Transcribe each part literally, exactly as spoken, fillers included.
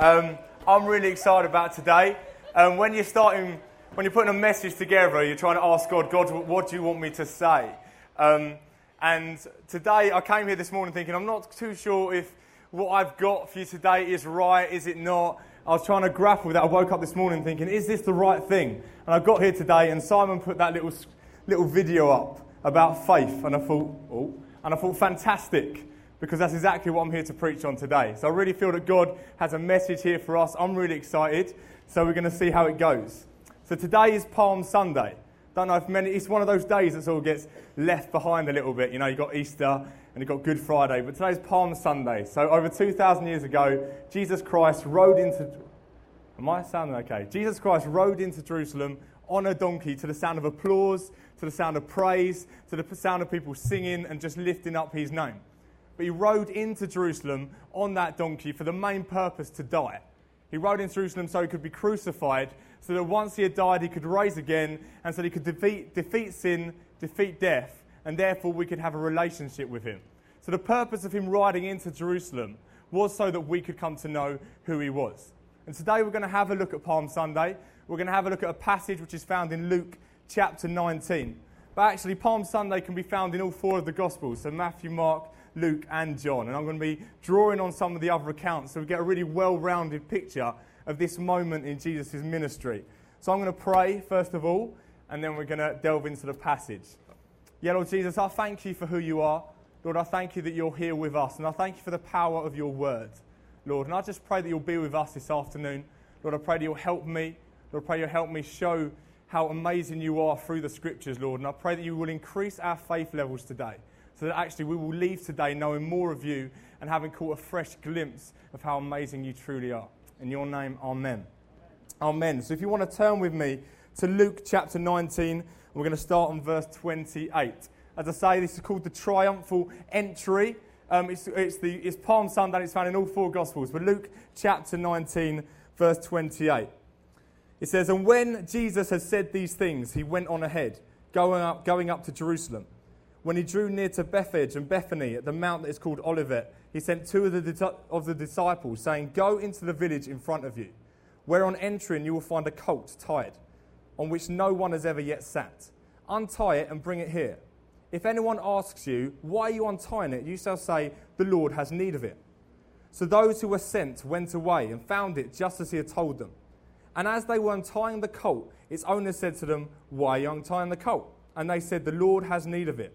Um, I'm really excited about today. Um, when you're starting, when you're putting a message together, you're trying to ask God, God, what do you want me to say? Um, and today, I came here this morning thinking, I'm not too sure if what I've got for you today is right, is it not? I was trying to grapple with that. I woke up this morning thinking, is this the right thing? And I got here today, and Simon put that little little video up about faith, and I thought, oh, and I thought, fantastic. Because that's exactly what I'm here to preach on today. So I really feel that God has a message here for us. I'm really excited. So we're going to see how it goes. So today is Palm Sunday. Don't know if many... It's one of those days that sort of gets left behind a little bit. You know, you've got Easter and you've got Good Friday. But today's Palm Sunday. So over two thousand years ago, Jesus Christ rode into... Am I sounding okay? Jesus Christ rode into Jerusalem on a donkey to the sound of applause, to the sound of praise, to the sound of people singing and just lifting up his name. But he rode into Jerusalem on that donkey for the main purpose to die. He rode into Jerusalem so he could be crucified, so that once he had died, he could rise again, and so that he could defeat, defeat sin, defeat death, and therefore we could have a relationship with him. So the purpose of him riding into Jerusalem was so that we could come to know who he was. And today we're going to have a look at Palm Sunday. We're going to have a look at a passage which is found in Luke chapter nineteen. But actually, Palm Sunday can be found in all four of the Gospels, so Matthew, Mark, Luke and John, and I'm going to be drawing on some of the other accounts so we get a really well-rounded picture of this moment in Jesus' ministry. So I'm going to pray first of all, and then we're going to delve into the passage. Yeah, Lord Jesus, I thank you for who you are. Lord, I thank you that you're here with us, and I thank you for the power of your word, Lord. And I just pray that you'll be with us this afternoon. Lord, I pray that you'll help me. Lord, I pray you'll help me show how amazing you are through the scriptures, Lord. And I pray that you will increase our faith levels today, so that actually we will leave today knowing more of you and having caught a fresh glimpse of how amazing you truly are. In your name, amen. Amen. So if you want to turn with me to Luke chapter nineteen, we're going to start on verse twenty-eight. As I say, this is called the triumphal entry. Um, it's, it's, the, it's Palm Sunday, it's found in all four Gospels. But Luke chapter nineteen, verse twenty-eight. It says, "And when Jesus had said these things, he went on ahead, going up, going up to Jerusalem. When he drew near to Bethphage and Bethany at the mount that is called Olivet, he sent two of the, of the disciples, saying, 'Go into the village in front of you, where on entering you will find a colt tied, on which no one has ever yet sat. Untie it and bring it here. If anyone asks you, why are you untying it? You shall say, the Lord has need of it.' So those who were sent went away and found it just as he had told them. And as they were untying the colt, its owner said to them, 'Why are you untying the colt?' And they said, 'The Lord has need of it.'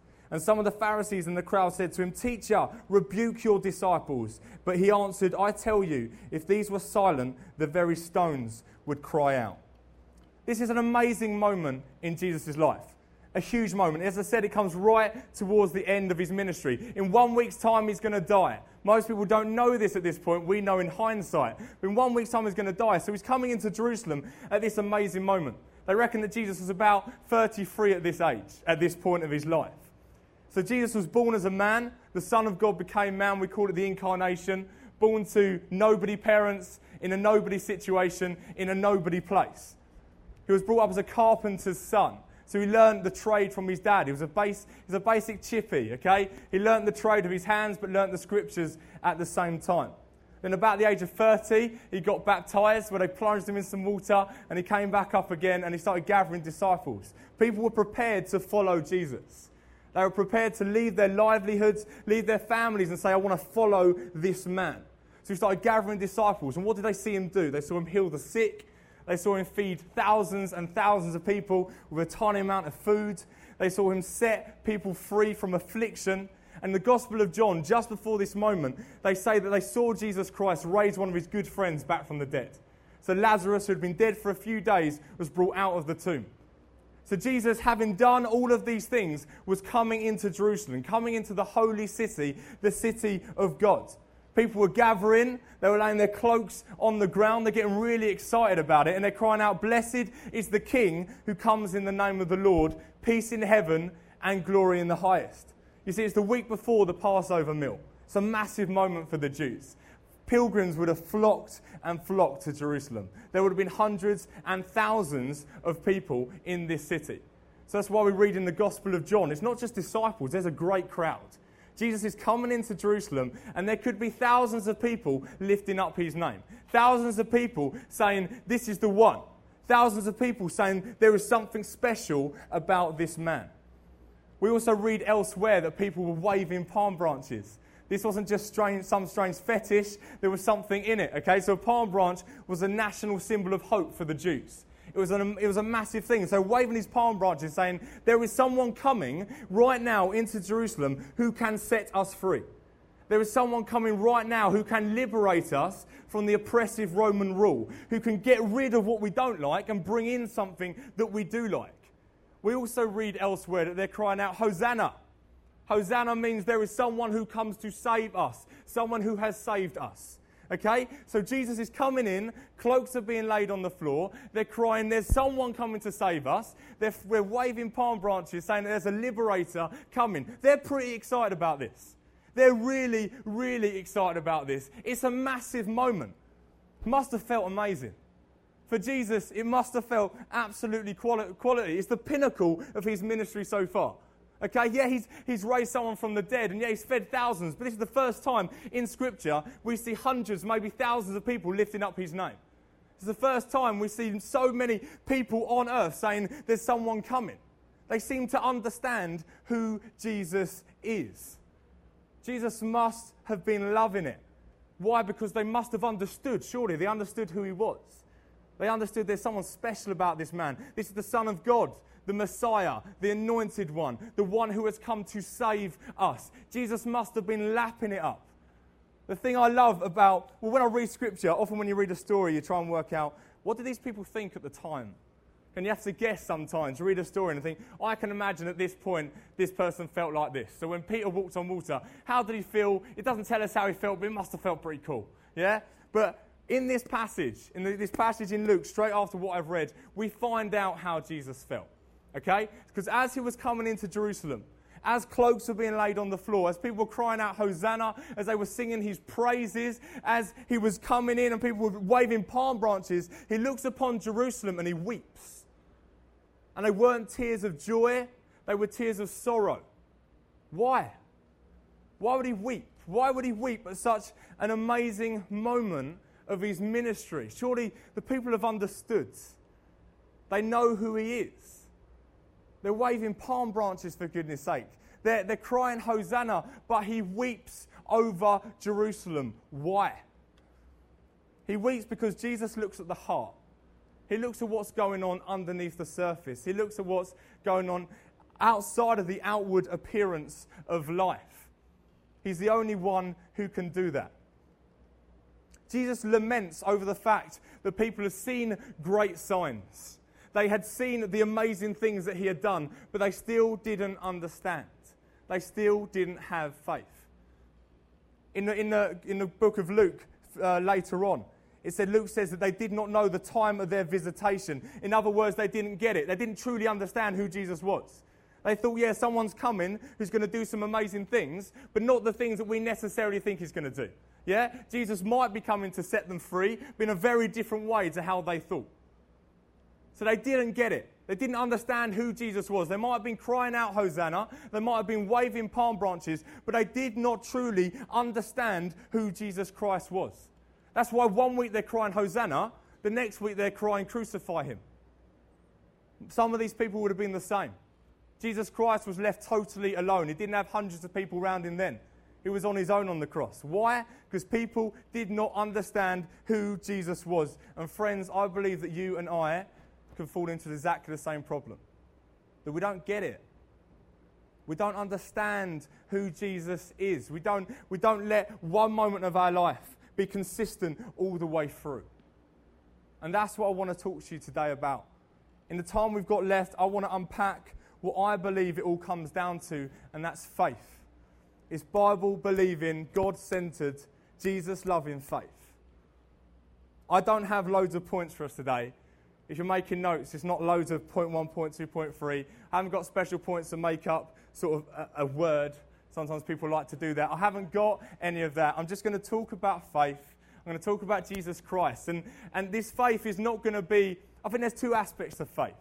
And some of the Pharisees in the crowd said to him, 'Teacher, rebuke your disciples.' But he answered, 'I tell you, if these were silent, the very stones would cry out.'" This is an amazing moment in Jesus' life. A huge moment. As I said, it comes right towards the end of his ministry. In one week's time, he's going to die. Most people don't know this at this point. We know in hindsight. But in one week's time, he's going to die. So he's coming into Jerusalem at this amazing moment. They reckon that Jesus was about thirty-three at this age, at this point of his life. So Jesus was born as a man. The Son of God became man. We call it the incarnation. Born to nobody parents, in a nobody situation, in a nobody place. He was brought up as a carpenter's son. So he learned the trade from his dad. He was a base, he was a basic chippy, okay? He learned the trade of his hands, but learned the scriptures at the same time. Then about the age of thirty, he got baptized, where they plunged him in some water, and he came back up again, and he started gathering disciples. People were prepared to follow Jesus. They were prepared to leave their livelihoods, leave their families and say, "I want to follow this man." So he started gathering disciples. And what did they see him do? They saw him heal the sick. They saw him feed thousands and thousands of people with a tiny amount of food. They saw him set people free from affliction. And the Gospel of John, just before this moment, they say that they saw Jesus Christ raise one of his good friends back from the dead. So Lazarus, who had been dead for a few days, was brought out of the tomb. So Jesus, having done all of these things, was coming into Jerusalem, coming into the holy city, the city of God. People were gathering, they were laying their cloaks on the ground, they're getting really excited about it, and they're crying out, "Blessed is the King who comes in the name of the Lord, peace in heaven and glory in the highest." You see, it's the week before the Passover meal. It's a massive moment for the Jews. Pilgrims would have flocked and flocked to Jerusalem. There would have been hundreds and thousands of people in this city. So that's why we read in the Gospel of John, it's not just disciples, there's a great crowd. Jesus is coming into Jerusalem, and there could be thousands of people lifting up his name. Thousands of people saying, "This is the one." Thousands of people saying, "There is something special about this man." We also read elsewhere that people were waving palm branches. This wasn't just strange, some strange fetish, there was something in it. Okay, so a palm branch was a national symbol of hope for the Jews. It was, an, it was a massive thing. So waving his palm branches, saying, "There is someone coming right now into Jerusalem who can set us free. There is someone coming right now who can liberate us from the oppressive Roman rule, who can get rid of what we don't like and bring in something that we do like." We also read elsewhere that they're crying out, "Hosanna." Hosanna means there is someone who comes to save us, someone who has saved us. Okay, so Jesus is coming in, cloaks are being laid on the floor, they're crying, "There's someone coming to save us." They're, we're waving palm branches, saying that there's a liberator coming. They're pretty excited about this. They're really, really excited about this. It's a massive moment. Must have felt amazing. For Jesus, it must have felt absolutely quali- quality. It's the pinnacle of his ministry so far. Okay, yeah, he's he's raised someone from the dead, and yeah, he's fed thousands. But this is the first time in Scripture we see hundreds, maybe thousands of people lifting up his name. It's the first time we've seen so many people on earth saying, "There's someone coming." They seem to understand who Jesus is. Jesus must have been loving it. Why? Because they must have understood, surely. They understood who he was. They understood there's someone special about this man. This is the Son of God, the Messiah, the Anointed One, the one who has come to save us. Jesus must have been lapping it up. The thing I love about, well, when I read Scripture, often when you read a story, you try and work out, what did these people think at the time? And you have to guess sometimes. You read a story and think, I can imagine at this point, this person felt like this. So when Peter walked on water, how did he feel? It doesn't tell us how he felt, but it must have felt pretty cool. Yeah? But in this passage, in this passage in Luke, straight after what I've read, we find out how Jesus felt. Okay? Because as he was coming into Jerusalem, as cloaks were being laid on the floor, as people were crying out Hosanna, as they were singing his praises, as he was coming in and people were waving palm branches, he looks upon Jerusalem and he weeps. And they weren't tears of joy, they were tears of sorrow. Why? Why would he weep? Why would he weep at such an amazing moment of his ministry? Surely the people have understood. They know who he is. They're waving palm branches, for goodness sake. They're, they're crying Hosanna, but he weeps over Jerusalem. Why? He weeps because Jesus looks at the heart. He looks at what's going on underneath the surface. He looks at what's going on outside of the outward appearance of life. He's the only one who can do that. Jesus laments over the fact that people have seen great signs. They had seen the amazing things that he had done, but they still didn't understand. They still didn't have faith. In the, in the, in the book of Luke, uh, later on, it said, Luke says that they did not know the time of their visitation. In other words, they didn't get it. They didn't truly understand who Jesus was. They thought, yeah, someone's coming who's going to do some amazing things, but not the things that we necessarily think he's going to do. Yeah? Jesus might be coming to set them free, but in a very different way to how they thought. So they didn't get it. They didn't understand who Jesus was. They might have been crying out Hosanna. They might have been waving palm branches, but they did not truly understand who Jesus Christ was. That's why one week they're crying Hosanna, the next week they're crying crucify him. Some of these people would have been the same. Jesus Christ was left totally alone. He didn't have hundreds of people around him then. He was on his own on the cross. Why? Because people did not understand who Jesus was. And friends, I believe that you and I can fall into exactly the same problem. That we don't get it. We don't understand who Jesus is. We don't, we don't let one moment of our life be consistent all the way through. And that's what I want to talk to you today about. In the time we've got left, I want to unpack what I believe it all comes down to, and that's faith. It's Bible-believing, God-centered, Jesus-loving faith. I don't have loads of points for us today. If you're making notes, it's not loads of point one, point two, point three. I haven't got special points to make up sort of a, a word. Sometimes people like to do that. I haven't got any of that. I'm just going to talk about faith. I'm going to talk about Jesus Christ. And, and this faith is not going to be... I think there's two aspects of faith.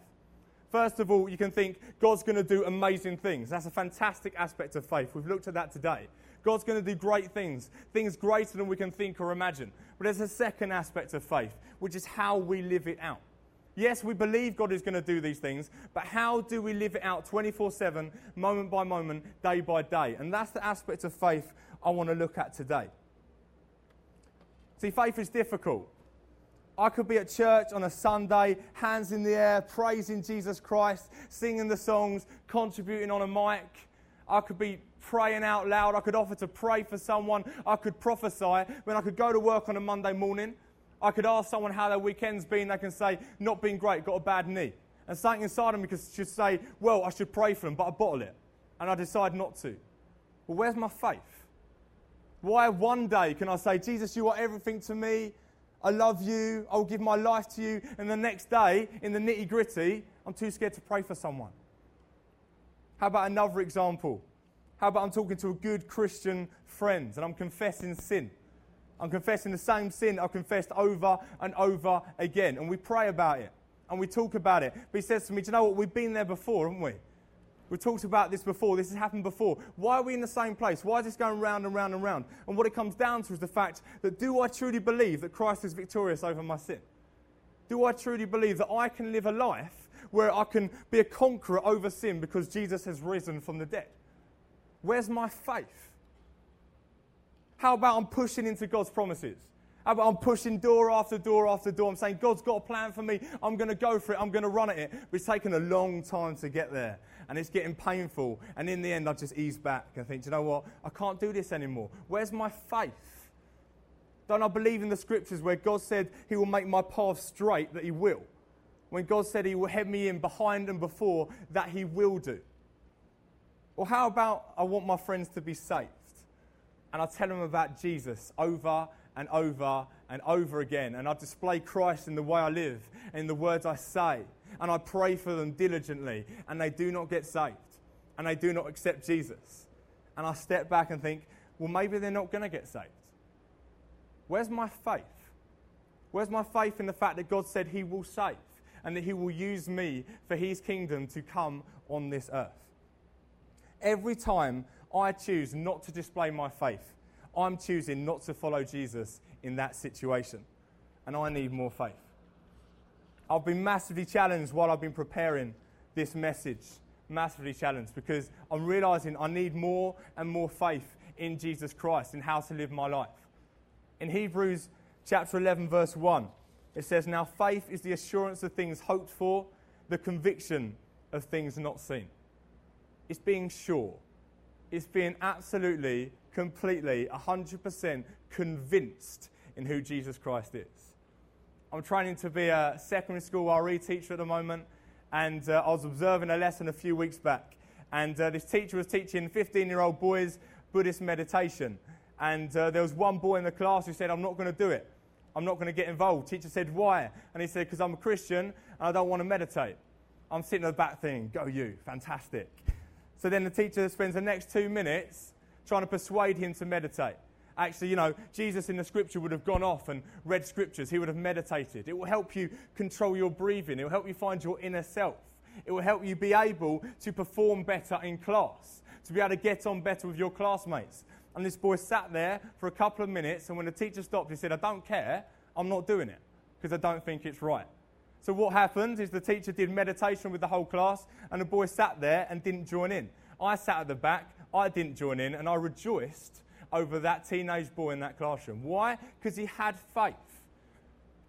First of all, you can think God's going to do amazing things. That's a fantastic aspect of faith. We've looked at that today. God's going to do great things, things greater than we can think or imagine. But there's a second aspect of faith, which is how we live it out. Yes, we believe God is going to do these things, but how do we live it out twenty-four seven, moment by moment, day by day? And that's the aspect of faith I want to look at today. See, faith is difficult. I could be at church on a Sunday, hands in the air, praising Jesus Christ, singing the songs, contributing on a mic. I could be praying out loud. I could offer to pray for someone. I could prophesy. When I could go to work on a Monday morning, I could ask someone how their weekend's been. They can say, not been great, got a bad knee. And something inside of me should say, well, I should pray for them, but I bottle it. And I decide not to. Well, where's my faith? Why one day can I say, Jesus, you are everything to me. I love you, I'll give my life to you, and the next day, in the nitty-gritty, I'm too scared to pray for someone. How about another example? How about I'm talking to a good Christian friend, and I'm confessing sin. I'm confessing the same sin I've confessed over and over again, and we pray about it, and we talk about it. But he says to me, do you know what, we've been there before, haven't we? We've talked about this before, this has happened before. Why are we in the same place? Why is this going round and round and round? And what it comes down to is the fact that do I truly believe that Christ is victorious over my sin? Do I truly believe that I can live a life where I can be a conqueror over sin because Jesus has risen from the dead? Where's my faith? How about I'm pushing into God's promises? How about I'm pushing door after door after door? I'm saying, God's got a plan for me. I'm going to go for it. I'm going to run at it. But it's taken a long time to get there. And it's getting painful. And in the end, I just ease back and think, do you know what? I can't do this anymore. Where's my faith? Don't I believe in the scriptures where God said he will make my path straight, that he will? When God said he will head me in behind and before, that he will do. Or how about I want my friends to be saved? And I tell them about Jesus over and over and over again, and I display Christ in the way I live, in the words I say, and I pray for them diligently, and they do not get saved, and they do not accept Jesus. And I step back and think, well, maybe they're not going to get saved. Where's my faith? Where's my faith in the fact that God said he will save, and that he will use me for his kingdom to come on this earth? Every time I choose not to display my faith, I'm choosing not to follow Jesus in that situation. And I need more faith. I've been massively challenged while I've been preparing this message. Massively challenged because I'm realizing I need more and more faith in Jesus Christ and how to live my life. In Hebrews chapter eleven, verse one, it says, now faith is the assurance of things hoped for, the conviction of things not seen. It's being sure. It's being absolutely, completely, one hundred percent convinced in who Jesus Christ is. I'm training to be a secondary school R E teacher at the moment, and uh, I was observing a lesson a few weeks back, and uh, this teacher was teaching fifteen-year-old boys Buddhist meditation, and uh, there was one boy in the class who said, I'm not going to do it. I'm not going to get involved. Teacher said, why? And he said, because I'm a Christian, and I don't want to meditate. I'm sitting at the back thinking, go you, fantastic. So then the teacher spends the next two minutes trying to persuade him to meditate. Actually, you know, Jesus in the scripture would have gone off and read scriptures. He would have meditated. It will help you control your breathing. It will help you find your inner self. It will help you be able to perform better in class, to be able to get on better with your classmates. And this boy sat there for a couple of minutes, and when the teacher stopped, he said, I don't care. I'm not doing it because I don't think it's right. So what happened is the teacher did meditation with the whole class, and the boy sat there and didn't join in. I sat at the back, I didn't join in, and I rejoiced over that teenage boy in that classroom. Why? Because he had faith.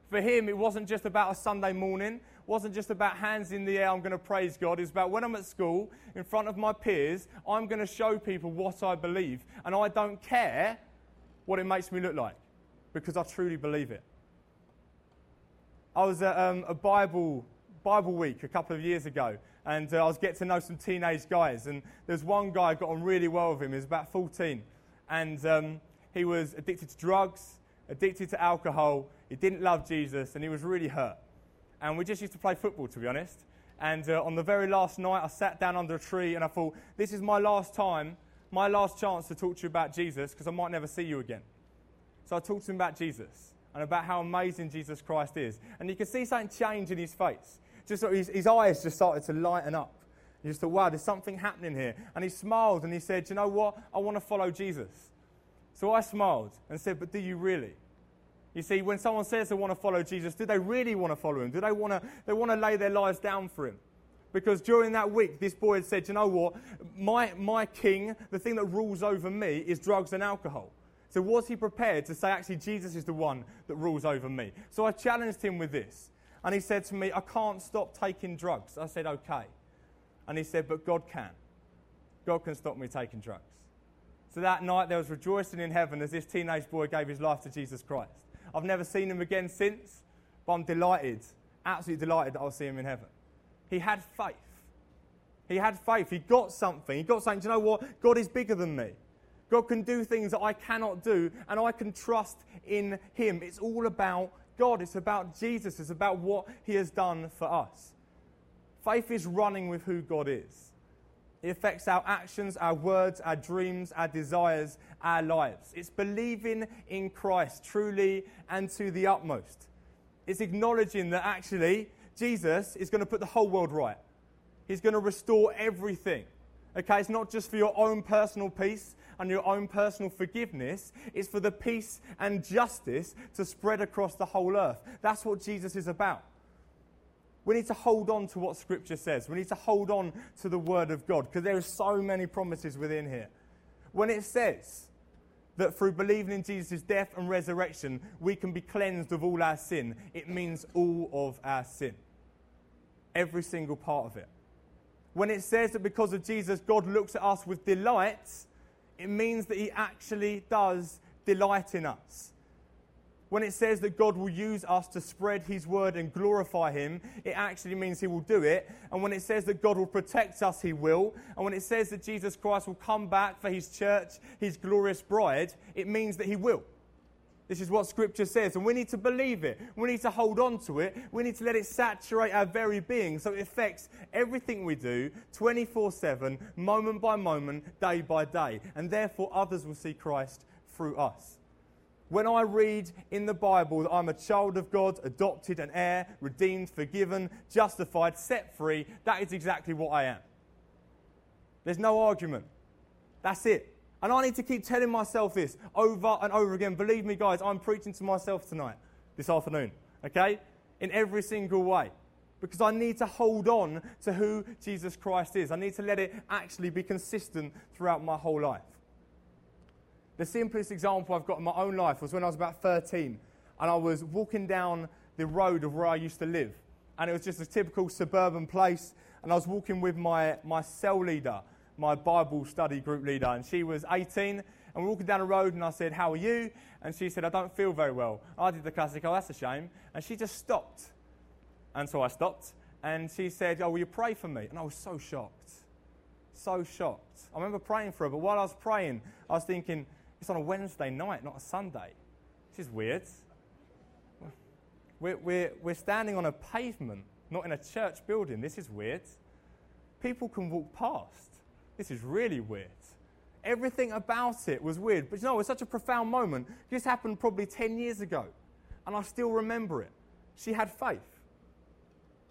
For him, it wasn't just about a Sunday morning, it wasn't just about hands in the air, I'm going to praise God. It was about when I'm at school, in front of my peers, I'm going to show people what I believe, and I don't care what it makes me look like, because I truly believe it. I was at um, a Bible Bible week a couple of years ago, and uh, I was getting to know some teenage guys, and there's one guy I got on really well with him. He was about fourteen, and um, he was addicted to drugs, addicted to alcohol, he didn't love Jesus, and he was really hurt. And we just used to play football, to be honest. And uh, on the very last night, I sat down under a tree, and I thought, this is my last time, my last chance to talk to you about Jesus, because I might never see you again. So I talked to him about Jesus, and about how amazing Jesus Christ is. And you could see something change in his face. Just his, his eyes just started to lighten up. He just thought, wow, there's something happening here. And he smiled, and he said, you know what? I want to follow Jesus. So I smiled and said, but do you really? You see, when someone says they want to follow Jesus, do they really want to follow him? Do they want to, they want to lay their lives down for him? Because during that week, this boy had said, you know what? My, my king, the thing that rules over me, is drugs and alcohol. So was he prepared to say, actually, Jesus is the one that rules over me? So I challenged him with this. And he said to me, I can't stop taking drugs. I said, okay. And he said, but God can. God can stop me taking drugs. So that night, there was rejoicing in heaven as this teenage boy gave his life to Jesus Christ. I've never seen him again since, but I'm delighted, absolutely delighted that I'll see him in heaven. He had faith. He had faith. He got something. He got something. Do you know what? God is bigger than me. God can do things that I cannot do, and I can trust in him. It's all about God. It's about Jesus. It's about what he has done for us. Faith is running with who God is. It affects our actions, our words, our dreams, our desires, our lives. It's believing in Christ truly and to the utmost. It's acknowledging that actually Jesus is going to put the whole world right. He's going to restore everything. Okay, it's not just for your own personal peace and your own personal forgiveness. It's for the peace and justice to spread across the whole earth. That's what Jesus is about. We need to hold on to what Scripture says. We need to hold on to the Word of God, because there are so many promises within here. When it says that through believing in Jesus' death and resurrection, we can be cleansed of all our sin, it means all of our sin. Every single part of it. When it says that because of Jesus, God looks at us with delight, it means that he actually does delight in us. When it says that God will use us to spread his word and glorify him, it actually means he will do it. And when it says that God will protect us, he will. And when it says that Jesus Christ will come back for his church, his glorious bride, it means that he will. This is what Scripture says, and we need to believe it. We need to hold on to it. We need to let it saturate our very being, so it affects everything we do, twenty-four seven, moment by moment, day by day, and therefore others will see Christ through us. When I read in the Bible that I'm a child of God, adopted, an heir, redeemed, forgiven, justified, set free, that is exactly what I am. There's no argument. That's it. And I need to keep telling myself this over and over again. Believe me, guys, I'm preaching to myself tonight, this afternoon, okay? In every single way. Because I need to hold on to who Jesus Christ is. I need to let it actually be consistent throughout my whole life. The simplest example I've got in my own life was when I was about thirteen. And I was walking down the road of where I used to live. And it was just a typical suburban place. And I was walking with my, my cell leader, my Bible study group leader, and she was eighteen, and we were walking down the road, and I said, how are you? And she said, I don't feel very well. I did the classic, oh, that's a shame, and she just stopped. And so I stopped, and she said, oh, will you pray for me? And I was so shocked, so shocked. I remember praying for her, but while I was praying, I was thinking, it's on a Wednesday night, not a Sunday. This is weird. We're, we're, we're standing on a pavement, not in a church building. This is weird. People can walk past. This is really weird. Everything about it was weird. But you know, it was such a profound moment. This happened probably ten years ago. And I still remember it. She had faith.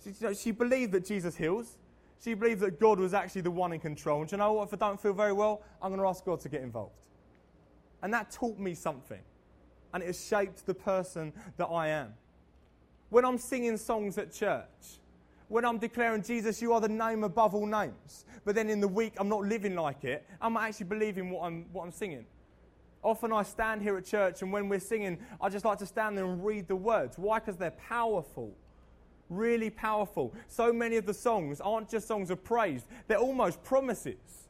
She, you know, she believed that Jesus heals. She believed that God was actually the one in control. And you know what? If I don't feel very well, I'm going to ask God to get involved. And that taught me something. And it has shaped the person that I am. When I'm singing songs at church, when I'm declaring, Jesus, you are the name above all names, but then in the week I'm not living like it, I'm not actually believing what I'm what I'm singing. Often I stand here at church, and when we're singing, I just like to stand there and read the words. Why? Because they're powerful, really powerful. So many of the songs aren't just songs of praise, they're almost promises.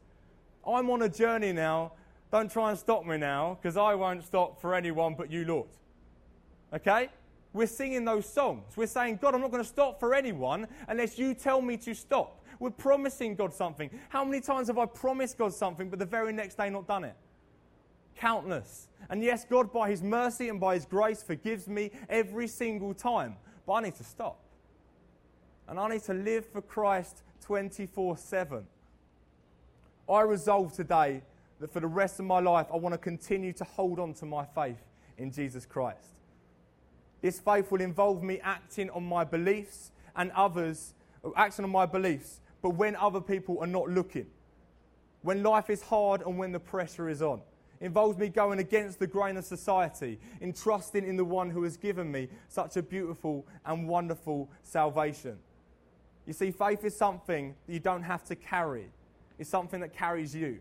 I'm on a journey now, don't try and stop me now, because I won't stop for anyone but you, Lord. Okay? We're singing those songs. We're saying, God, I'm not going to stop for anyone unless you tell me to stop. We're promising God something. How many times have I promised God something, but the very next day not done it? Countless. And yes, God, by his mercy and by his grace, forgives me every single time. But I need to stop. And I need to live for Christ twenty-four seven. I resolve today that for the rest of my life, I want to continue to hold on to my faith in Jesus Christ. This faith will involve me acting on my beliefs and others, acting on my beliefs, but when other people are not looking. When life is hard and when the pressure is on. It involves me going against the grain of society, in trusting in the one who has given me such a beautiful and wonderful salvation. You see, faith is something that you don't have to carry. It's something that carries you.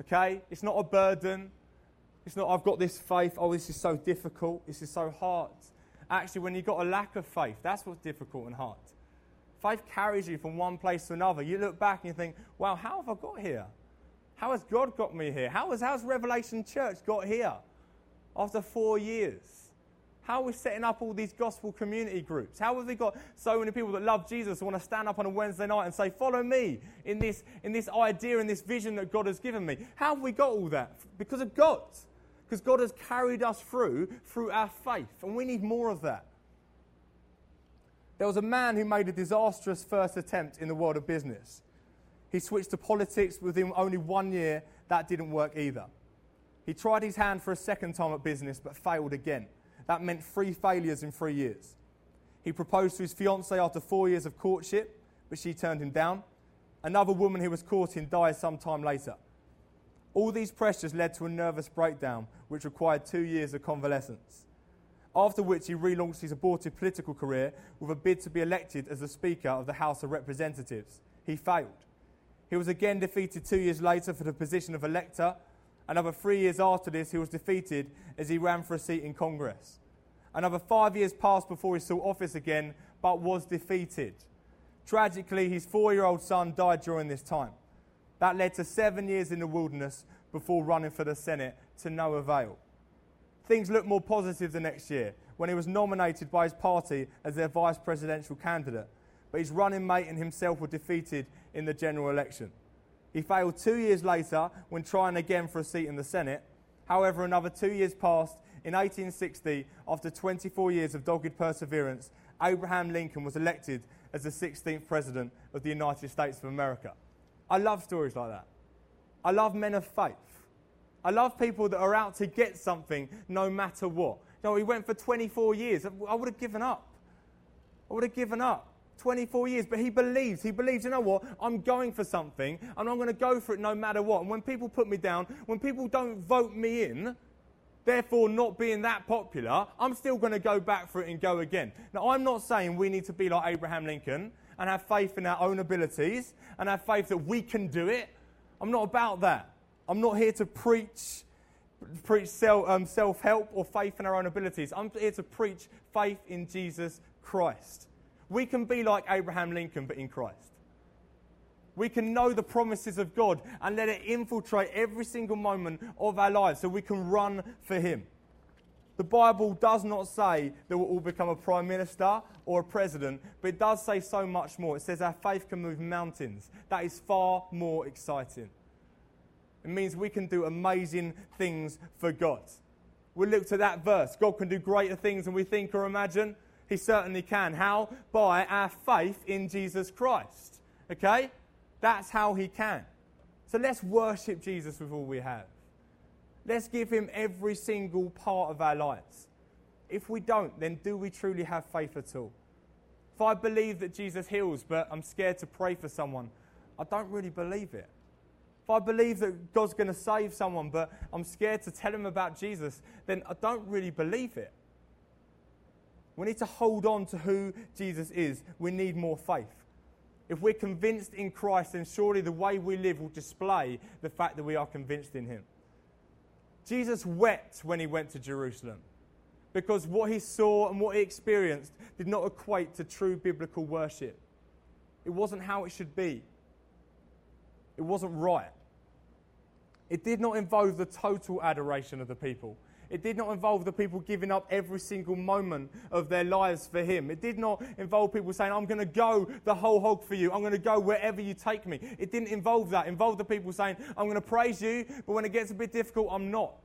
Okay? It's not a burden. It's not, I've got this faith, oh, this is so difficult, this is so hard. Actually, when you've got a lack of faith, that's what's difficult and hard. Faith carries you from one place to another. You look back and you think, wow, how have I got here? How has God got me here? How has, how's Revelation Church got here after four years? How are we setting up all these gospel community groups? How have we got so many people that love Jesus who want to stand up on a Wednesday night and say, follow me in this, in this idea and this vision that God has given me? How have we got all that? Because of God. Because God has carried us through, through our faith. And we need more of that. There was a man who made a disastrous first attempt in the world of business. He switched to politics within only one year. That didn't work either. He tried his hand for a second time at business, but failed again. That meant three failures in three years. He proposed to his fiancée after four years of courtship, but she turned him down. Another woman who was courting died sometime later. All these pressures led to a nervous breakdown, which required two years of convalescence. After which he relaunched his aborted political career with a bid to be elected as the Speaker of the House of Representatives. He failed. He was again defeated two years later for the position of elector. Another three years after this, he was defeated as he ran for a seat in Congress. Another five years passed before he sought office again, but was defeated. Tragically, his four-year-old son died during this time. That led to seven years in the wilderness before running for the Senate, to no avail. Things looked more positive the next year when he was nominated by his party as their vice presidential candidate, but his running mate and himself were defeated in the general election. He failed two years later when trying again for a seat in the Senate. However, another two years passed. In eighteen sixty, after twenty-four years of dogged perseverance, Abraham Lincoln was elected as the sixteenth President of the United States of America. I love stories like that. I love men of faith. I love people that are out to get something no matter what. No, he went for twenty-four years. I would have given up. I would have given up. twenty-four years. But he believes. He believes, you know what? I'm going for something and I'm going to go for it no matter what. And when people put me down, when people don't vote me in, therefore not being that popular, I'm still going to go back for it and go again. Now, I'm not saying we need to be like Abraham Lincoln and have faith in our own abilities and have faith that we can do it. I'm not about that. I'm not here to preach preach self, um, self-help or faith in our own abilities. I'm here to preach faith in Jesus Christ. We can be like Abraham Lincoln, but in Christ. We can know the promises of God and let it infiltrate every single moment of our lives so we can run for him. The Bible does not say that we'll all become a prime minister or a president, but it does say so much more. It says our faith can move mountains. That is far more exciting. It means we can do amazing things for God. We look to that verse. God can do greater things than we think or imagine. He certainly can. How? By our faith in Jesus Christ. Okay? That's how he can. So let's worship Jesus with all we have. Let's give him every single part of our lives. If we don't, then do we truly have faith at all? If I believe that Jesus heals, but I'm scared to pray for someone, I don't really believe it. If I believe that God's going to save someone, but I'm scared to tell him about Jesus, then I don't really believe it. We need to hold on to who Jesus is. We need more faith. If we're convinced in Christ, then surely the way we live will display the fact that we are convinced in him. Jesus wept when he went to Jerusalem because what he saw and what he experienced did not equate to true biblical worship. It wasn't how it should be. It wasn't right. It did not involve the total adoration of the people. It did not involve the people giving up every single moment of their lives for him. It did not involve people saying, I'm going to go the whole hog for you. I'm going to go wherever you take me. It didn't involve that. It involved the people saying, I'm going to praise you, but when it gets a bit difficult, I'm not.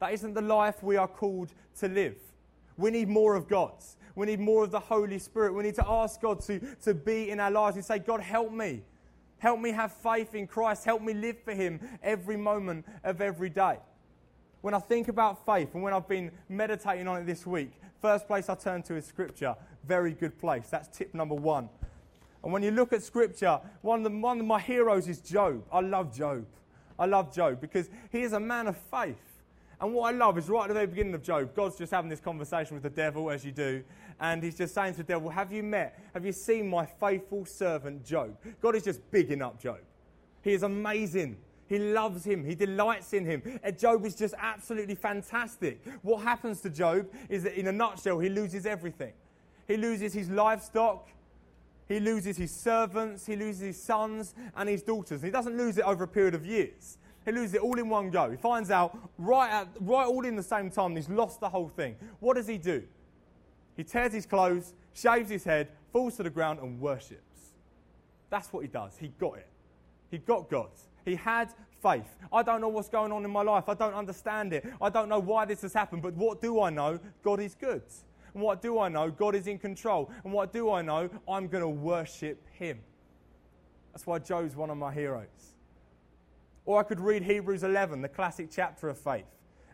That isn't the life we are called to live. We need more of God. We need more of the Holy Spirit. We need to ask God to, to be in our lives and say, God, help me. Help me have faith in Christ. Help me live for him every moment of every day. When I think about faith and when I've been meditating on it this week, first place I turn to is Scripture. Very good place. That's tip number one. And when you look at Scripture, one of, the, one of my heroes is Job. I love Job. I love Job because he is a man of faith. And what I love is right at the very beginning of Job, God's just having this conversation with the devil, as you do, and he's just saying to the devil, have you met, have you seen my faithful servant Job? God is just bigging up Job. He is amazing. He loves him. He delights in him. And Job is just absolutely fantastic. What happens to Job is that, in a nutshell, he loses everything. He loses his livestock. He loses his servants. He loses his sons and his daughters. He doesn't lose it over a period of years. He loses it all in one go. He finds out right, at, right all in the same time he's lost the whole thing. What does he do? He tears his clothes, shaves his head, falls to the ground and worships. That's what he does. He got it. He got God. He had faith. I don't know what's going on in my life. I don't understand it. I don't know why this has happened. But what do I know? God is good. And what do I know? God is in control. And what do I know? I'm going to worship him. That's why Job's one of my heroes. Or I could read Hebrews eleven, the classic chapter of faith.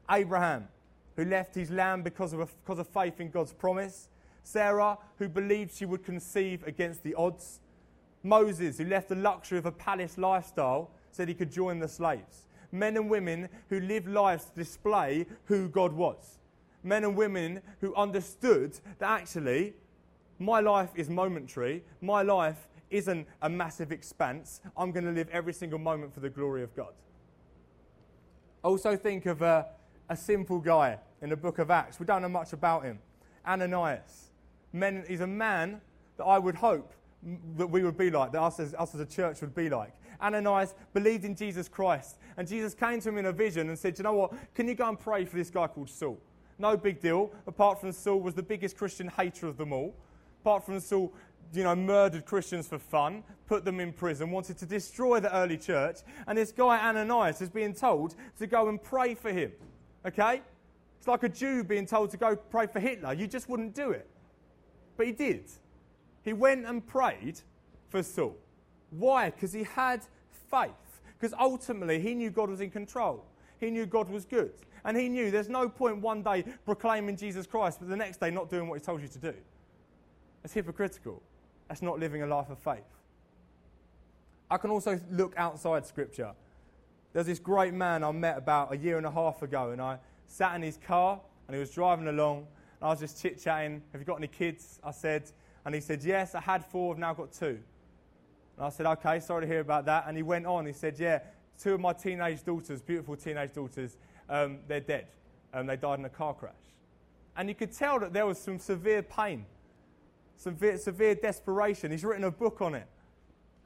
Abraham, who left his land because of, because of faith in God's promise. Sarah, who believed she would conceive against the odds. Moses, who left the luxury of a palace lifestyle, said he could join the slaves. Men and women who lived lives to display who God was. Men and women who understood that actually, my life is momentary, my life isn't a massive expanse. I'm going to live every single moment for the glory of God. I also think of a, a simple guy in the book of Acts. We don't know much about him. Ananias. Men, he's a man that I would hope that we would be like, that us as, us as a church would be like. Ananias believed in Jesus Christ, and Jesus came to him in a vision and said, you know what, can you go and pray for this guy called Saul? No big deal. Apart from Saul was the biggest Christian hater of them all. Apart from Saul, you know, murdered Christians for fun, put them in prison, wanted to destroy the early church, and this guy Ananias is being told to go and pray for him, okay? It's like a Jew being told to go pray for Hitler. You just wouldn't do it. But he did. He went and prayed for Saul. Why? Because he had faith. Because ultimately he knew God was in control. He knew God was good. And he knew there's no point one day proclaiming Jesus Christ, but the next day not doing what he told you to do. That's hypocritical. That's not living a life of faith. I can also look outside Scripture. There's this great man I met about a year and a half ago, and I sat in his car, and he was driving along, and I was just chit-chatting. Have you got any kids? I said, and he said, yes, I had four, I've now got two. And I said, okay, sorry to hear about that. And he went on, he said, yeah, two of my teenage daughters, beautiful teenage daughters, um, they're dead. Um, they died in a car crash. And you could tell that there was some severe pain, severe, severe desperation. He's written a book on it.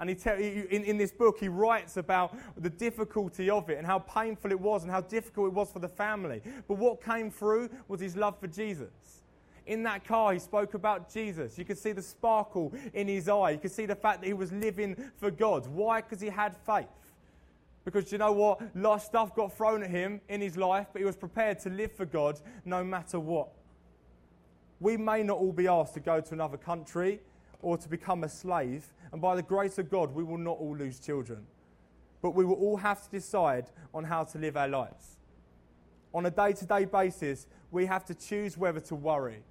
And he tell, he, in, in this book, he writes about the difficulty of it and how painful it was and how difficult it was for the family. But what came through was his love for Jesus. In that car, he spoke about Jesus. You could see the sparkle in his eye. You could see the fact that he was living for God. Why? Because he had faith. Because you know what? Lost stuff got thrown at him in his life, but he was prepared to live for God no matter what. We may not all be asked to go to another country or to become a slave, and by the grace of God, we will not all lose children. But we will all have to decide on how to live our lives. On a day-to-day basis, we have to choose whether to worry.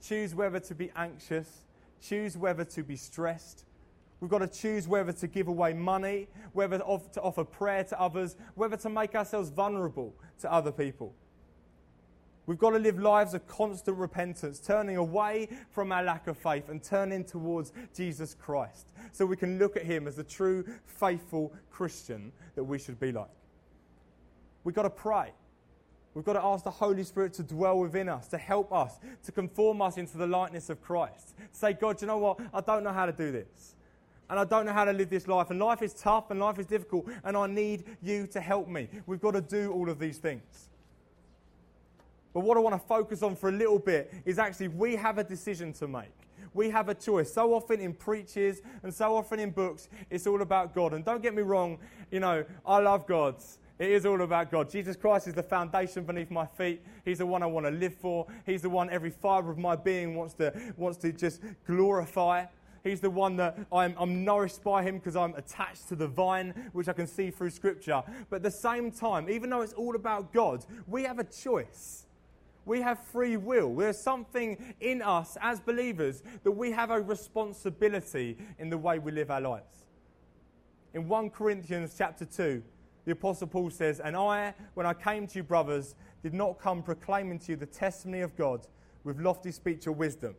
Choose whether to be anxious, choose whether to be stressed. We've got to choose whether to give away money, whether to offer prayer to others, whether to make ourselves vulnerable to other people. We've got to live lives of constant repentance, turning away from our lack of faith and turning towards Jesus Christ, so we can look at him as the true, faithful Christian that we should be like. We've got to pray. We've got to ask the Holy Spirit to dwell within us, to help us, to conform us into the likeness of Christ. Say, God, you know what? I don't know how to do this. And I don't know how to live this life. And life is tough and life is difficult. And I need you to help me. We've got to do all of these things. But what I want to focus on for a little bit is actually we have a decision to make. We have a choice. So often in preaches and so often in books, it's all about God. And don't get me wrong, you know, I love God. It is all about God. Jesus Christ is the foundation beneath my feet. He's the one I want to live for. He's the one every fibre of my being wants to wants to just glorify. He's the one that I'm, I'm nourished by him because I'm attached to the vine, which I can see through Scripture. But at the same time, even though it's all about God, we have a choice. We have free will. There's something in us as believers that we have a responsibility in the way we live our lives. In First Corinthians chapter two, the Apostle Paul says, "And I, when I came to you, brothers, did not come proclaiming to you the testimony of God with lofty speech or wisdom.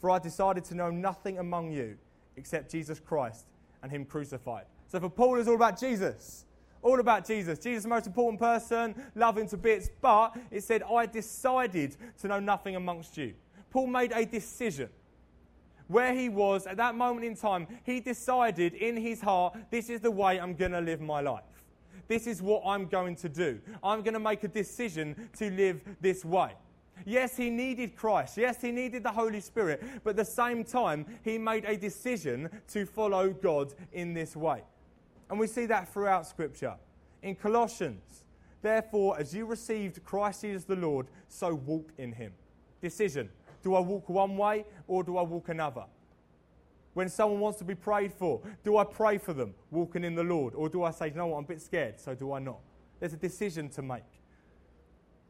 For I decided to know nothing among you except Jesus Christ and him crucified." So for Paul, it's all about Jesus. All about Jesus. Jesus, the most important person, love him to bits, but it said, I decided to know nothing amongst you. Paul made a decision. Where he was, at that moment in time, he decided in his heart, this is the way I'm going to live my life. This is what I'm going to do. I'm going to make a decision to live this way. Yes, he needed Christ. Yes, he needed the Holy Spirit. But at the same time, he made a decision to follow God in this way. And we see that throughout Scripture. In Colossians, therefore, as you received Christ Jesus the Lord, so walk in him. Decision. Do I walk one way or do I walk another? When someone wants to be prayed for, do I pray for them, walking in the Lord? Or do I say, you know what, I'm a bit scared, so do I not? There's a decision to make.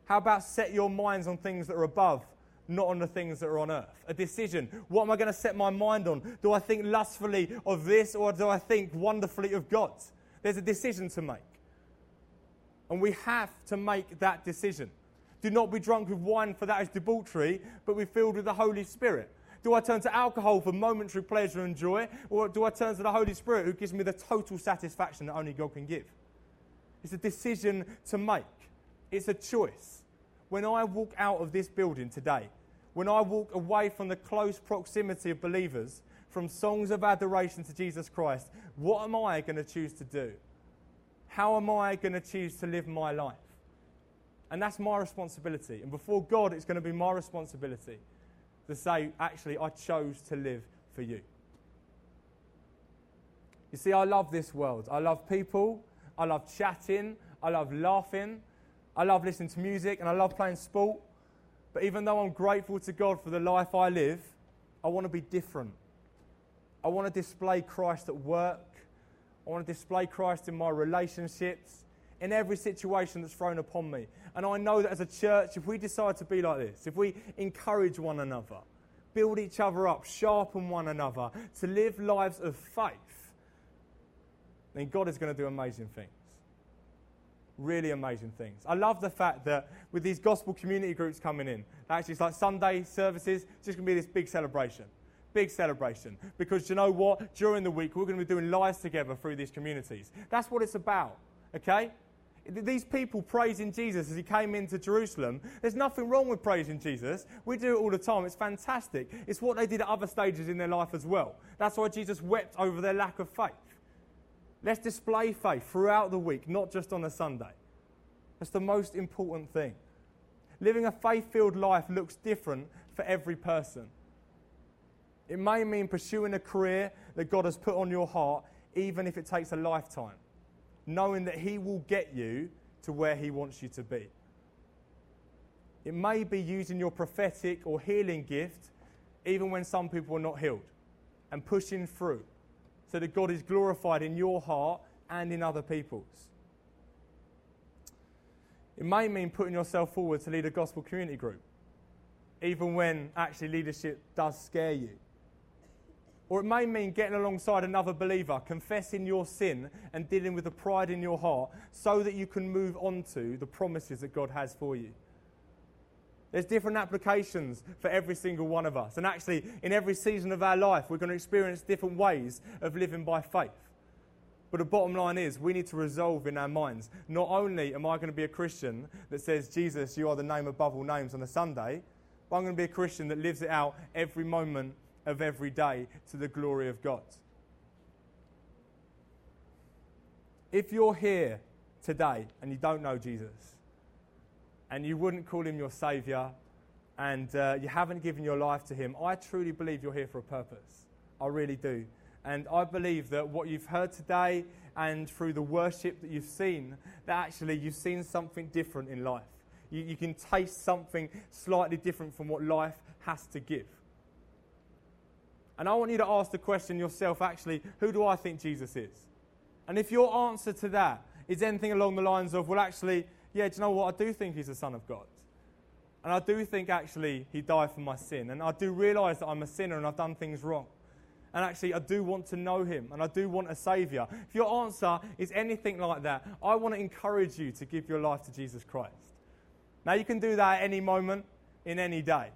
How about set your minds on things that are above, not on the things that are on earth? A decision. What am I going to set my mind on? Do I think lustfully of this or do I think wonderfully of God? There's a decision to make. And we have to make that decision. Do not be drunk with wine, for that is debauchery, but be filled with the Holy Spirit. Do I turn to alcohol for momentary pleasure and joy, or do I turn to the Holy Spirit who gives me the total satisfaction that only God can give? It's a decision to make. It's a choice. When I walk out of this building today, when I walk away from the close proximity of believers, from songs of adoration to Jesus Christ, what am I going to choose to do? How am I going to choose to live my life? And that's my responsibility. And before God, it's going to be my responsibility to say, actually, I chose to live for you. You see, I love this world. I love people. I love chatting. I love laughing. I love listening to music and I love playing sport. But even though I'm grateful to God for the life I live, I want to be different. I want to display Christ at work. I want to display Christ in my relationships, in every situation that's thrown upon me. And I know that as a church, if we decide to be like this, if we encourage one another, build each other up, sharpen one another, to live lives of faith, then God is going to do amazing things. Really amazing things. I love the fact that with these gospel community groups coming in, actually it's like Sunday services, it's just going to be this big celebration. Big celebration. Because you know what? During the week, we're going to be doing lives together through these communities. That's what it's about, okay? These people praising Jesus as he came into Jerusalem. There's nothing wrong with praising Jesus. We do it all the time. It's fantastic. It's what they did at other stages in their life as well. That's why Jesus wept over their lack of faith. Let's display faith throughout the week, not just on a Sunday. That's the most important thing. Living a faith-filled life looks different for every person. It may mean pursuing a career that God has put on your heart, even if it takes a lifetime, knowing that he will get you to where he wants you to be. It may be using your prophetic or healing gift, even when some people are not healed, and pushing through, so that God is glorified in your heart and in other people's. It may mean putting yourself forward to lead a gospel community group, even when actually leadership does scare you. Or it may mean getting alongside another believer, confessing your sin and dealing with the pride in your heart so that you can move on to the promises that God has for you. There's different applications for every single one of us. And actually, in every season of our life, we're going to experience different ways of living by faith. But the bottom line is, we need to resolve in our minds, not only am I going to be a Christian that says, Jesus, you are the name above all names on a Sunday, but I'm going to be a Christian that lives it out every moment of every day to the glory of God. If you're here today and you don't know Jesus, and you wouldn't call him your saviour, and uh, you haven't given your life to him, I truly believe you're here for a purpose. I really do. And I believe that what you've heard today and through the worship that you've seen, that actually you've seen something different in life. You, you can taste something slightly different from what life has to give. And I want you to ask the question yourself, actually, who do I think Jesus is? And if your answer to that is anything along the lines of, well, actually, yeah, do you know what? I do think he's the Son of God. And I do think, actually, he died for my sin. And I do realise that I'm a sinner and I've done things wrong. And actually, I do want to know him, and I do want a saviour. If your answer is anything like that, I want to encourage you to give your life to Jesus Christ. Now, you can do that at any moment, in any day.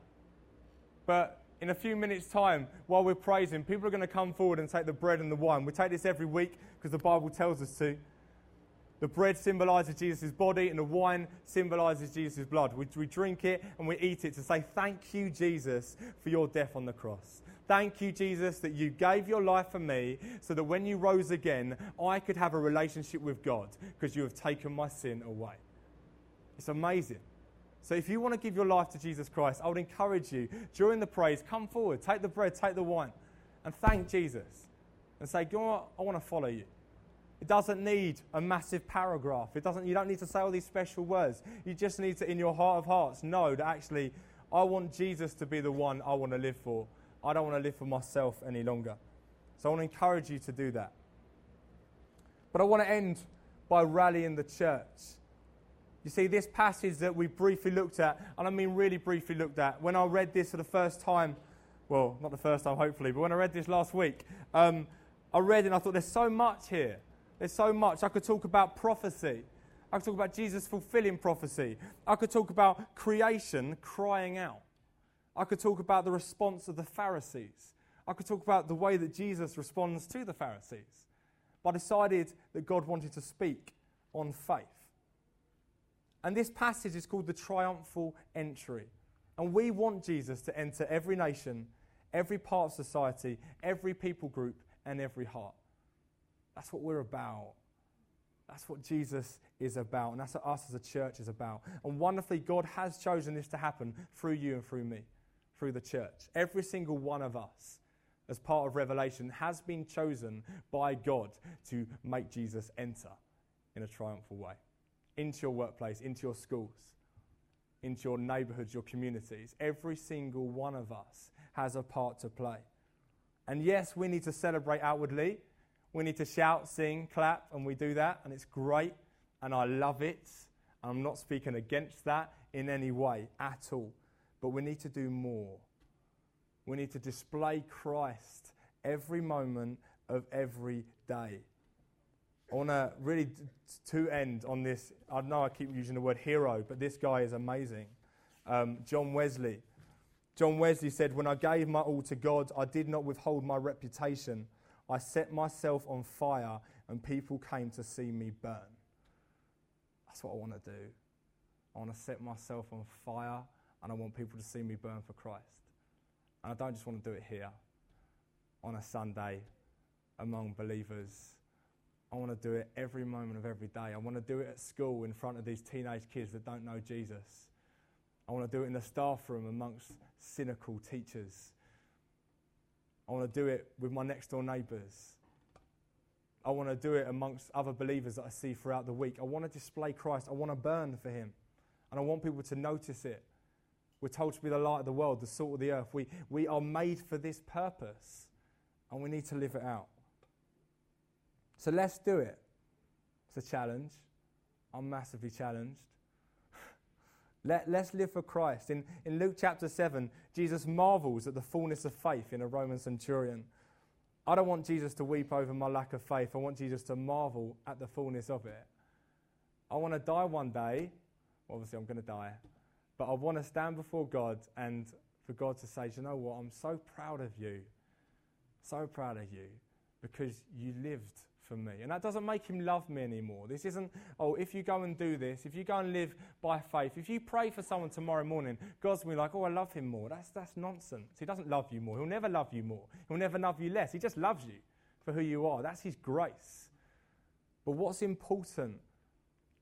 But in a few minutes' time, while we're praising, people are going to come forward and take the bread and the wine. We take this every week because the Bible tells us to. The bread symbolises Jesus' body, and the wine symbolises Jesus' blood. We, we drink it and we eat it to say, thank you, Jesus, for your death on the cross. Thank you, Jesus, that you gave your life for me so that when you rose again, I could have a relationship with God because you have taken my sin away. It's amazing. So if you want to give your life to Jesus Christ, I would encourage you, during the praise, come forward, take the bread, take the wine, and thank Jesus. And say, God, I want to follow you. It doesn't need a massive paragraph. It doesn't. You don't need to say all these special words. You just need to, in your heart of hearts, know that actually, I want Jesus to be the one I want to live for. I don't want to live for myself any longer. So I want to encourage you to do that. But I want to end by rallying the church. You see, this passage that we briefly looked at, and I mean really briefly looked at, when I read this for the first time, well, not the first time, hopefully, but when I read this last week, um, I read and I thought, there's so much here. There's so much. I could talk about prophecy. I could talk about Jesus fulfilling prophecy. I could talk about creation crying out. I could talk about the response of the Pharisees. I could talk about the way that Jesus responds to the Pharisees. But I decided that God wanted to speak on faith. And this passage is called the triumphal entry. And we want Jesus to enter every nation, every part of society, every people group, and every heart. That's what we're about. That's what Jesus is about, and that's what us as a church is about. And wonderfully, God has chosen this to happen through you and through me. Through the church. Every single one of us, as part of Revelation, has been chosen by God to make Jesus enter in a triumphal way. Into your workplace, into your schools, into your neighbourhoods, your communities. Every single one of us has a part to play. And yes, we need to celebrate outwardly. We need to shout, sing, clap, and we do that, and it's great, and I love it. I'm not speaking against that in any way at all. But we need to do more. We need to display Christ every moment of every day. I want to really to end on this. I know I keep using the word hero, but this guy is amazing. Um, John Wesley. John Wesley said, "When I gave my all to God, I did not withhold my reputation. I set myself on fire and people came to see me burn." That's what I want to do. I want to set myself on fire. And I want people to see me burn for Christ. And I don't just want to do it here on a Sunday among believers. I want to do it every moment of every day. I want to do it at school in front of these teenage kids that don't know Jesus. I want to do it in the staff room amongst cynical teachers. I want to do it with my next door neighbours. I want to do it amongst other believers that I see throughout the week. I want to display Christ. I want to burn for him. And I want people to notice it. We're told to be the light of the world, the salt of the earth. We, we are made for this purpose, and we need to live it out. So let's do it. It's a challenge. I'm massively challenged. Let, let's live for Christ. In, in Luke chapter seven, Jesus marvels at the fullness of faith in a Roman centurion. I don't want Jesus to weep over my lack of faith. I want Jesus to marvel at the fullness of it. I want to die one day. Obviously, I'm going to die. But I want to stand before God and for God to say, you know what, I'm so proud of you, so proud of you, because you lived for me. And that doesn't make him love me anymore. This isn't, oh, if you go and do this, if you go and live by faith, if you pray for someone tomorrow morning, God's going to be like, oh, I love him more. That's, that's nonsense. He doesn't love you more. He'll never love you more. He'll never love you less. He just loves you for who you are. That's his grace. But what's important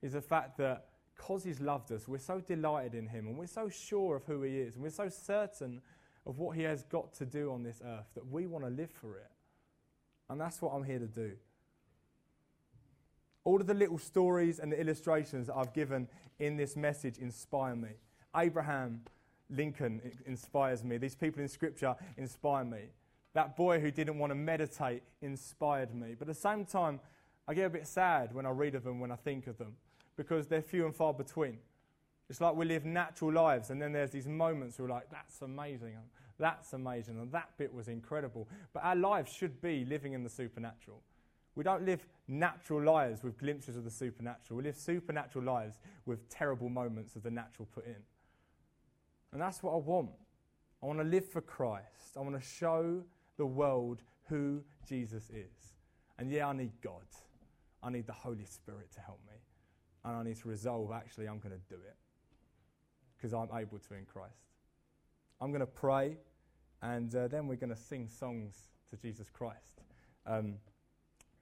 is the fact that because he's loved us, we're so delighted in him and we're so sure of who he is and we're so certain of what he has got to do on this earth that we want to live for it. And that's what I'm here to do. All of the little stories and the illustrations that I've given in this message inspire me. Abraham Lincoln inspires me. These people in Scripture inspire me. That boy who didn't want to meditate inspired me. But at the same time, I get a bit sad when I read of them, when I think of them, because they're few and far between. It's like we live natural lives, and then there's these moments where we're like, that's amazing, and that's amazing, and that bit was incredible. But our lives should be living in the supernatural. We don't live natural lives with glimpses of the supernatural. We live supernatural lives with terrible moments of the natural put in. And that's what I want. I want to live for Christ. I want to show the world who Jesus is. And yeah, I need God. I need the Holy Spirit to help me. And I need to resolve, actually, I'm going to do it. Because I'm able to in Christ. I'm going to pray, and uh, then we're going to sing songs to Jesus Christ. Um,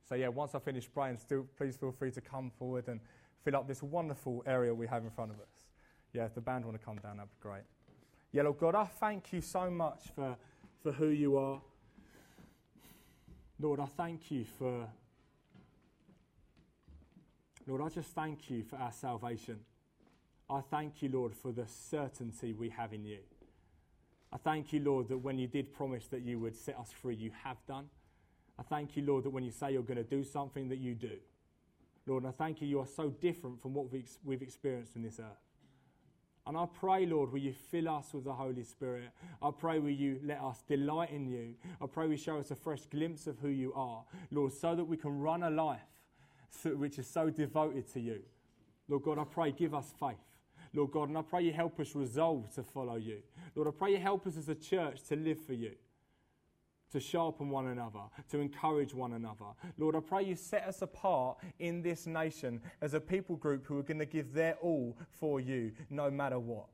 so yeah, once I finish praying, still, please feel free to come forward and fill up this wonderful area we have in front of us. Yeah, if the band want to come down, that'd be great. Yeah, Lord God, I thank you so much for, for who you are. Lord, I thank you for... Lord, I just thank you for our salvation. I thank you, Lord, for the certainty we have in you. I thank you, Lord, that when you did promise that you would set us free, you have done. I thank you, Lord, that when you say you're going to do something, that you do. Lord, and I thank you, you are so different from what we've experienced in this earth. And I pray, Lord, will you fill us with the Holy Spirit. I pray will you let us delight in you. I pray will you show us a fresh glimpse of who you are, Lord, so that we can run a life which is so devoted to you. Lord God, I pray, give us faith. Lord God, and I pray you help us resolve to follow you. Lord, I pray you help us as a church to live for you, to sharpen one another, to encourage one another. Lord, I pray you set us apart in this nation as a people group who are going to give their all for you, no matter what.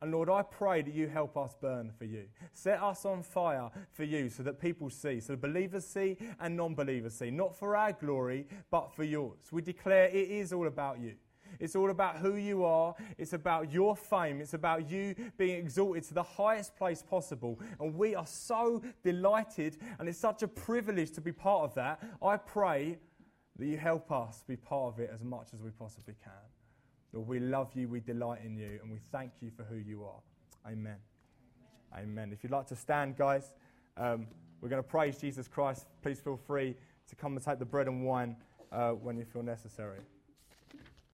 And Lord, I pray that you help us burn for you. Set us on fire for you so that people see, so believers see and non-believers see, not for our glory, but for yours. We declare it is all about you. It's all about who you are. It's about your fame. It's about you being exalted to the highest place possible. And we are so delighted, and it's such a privilege to be part of that. I pray that you help us be part of it as much as we possibly can. Lord, we love you, we delight in you, and we thank you for who you are. Amen. Amen. Amen. If you'd like to stand, guys, um, we're going to praise Jesus Christ. Please feel free to come and take the bread and wine uh, when you feel necessary.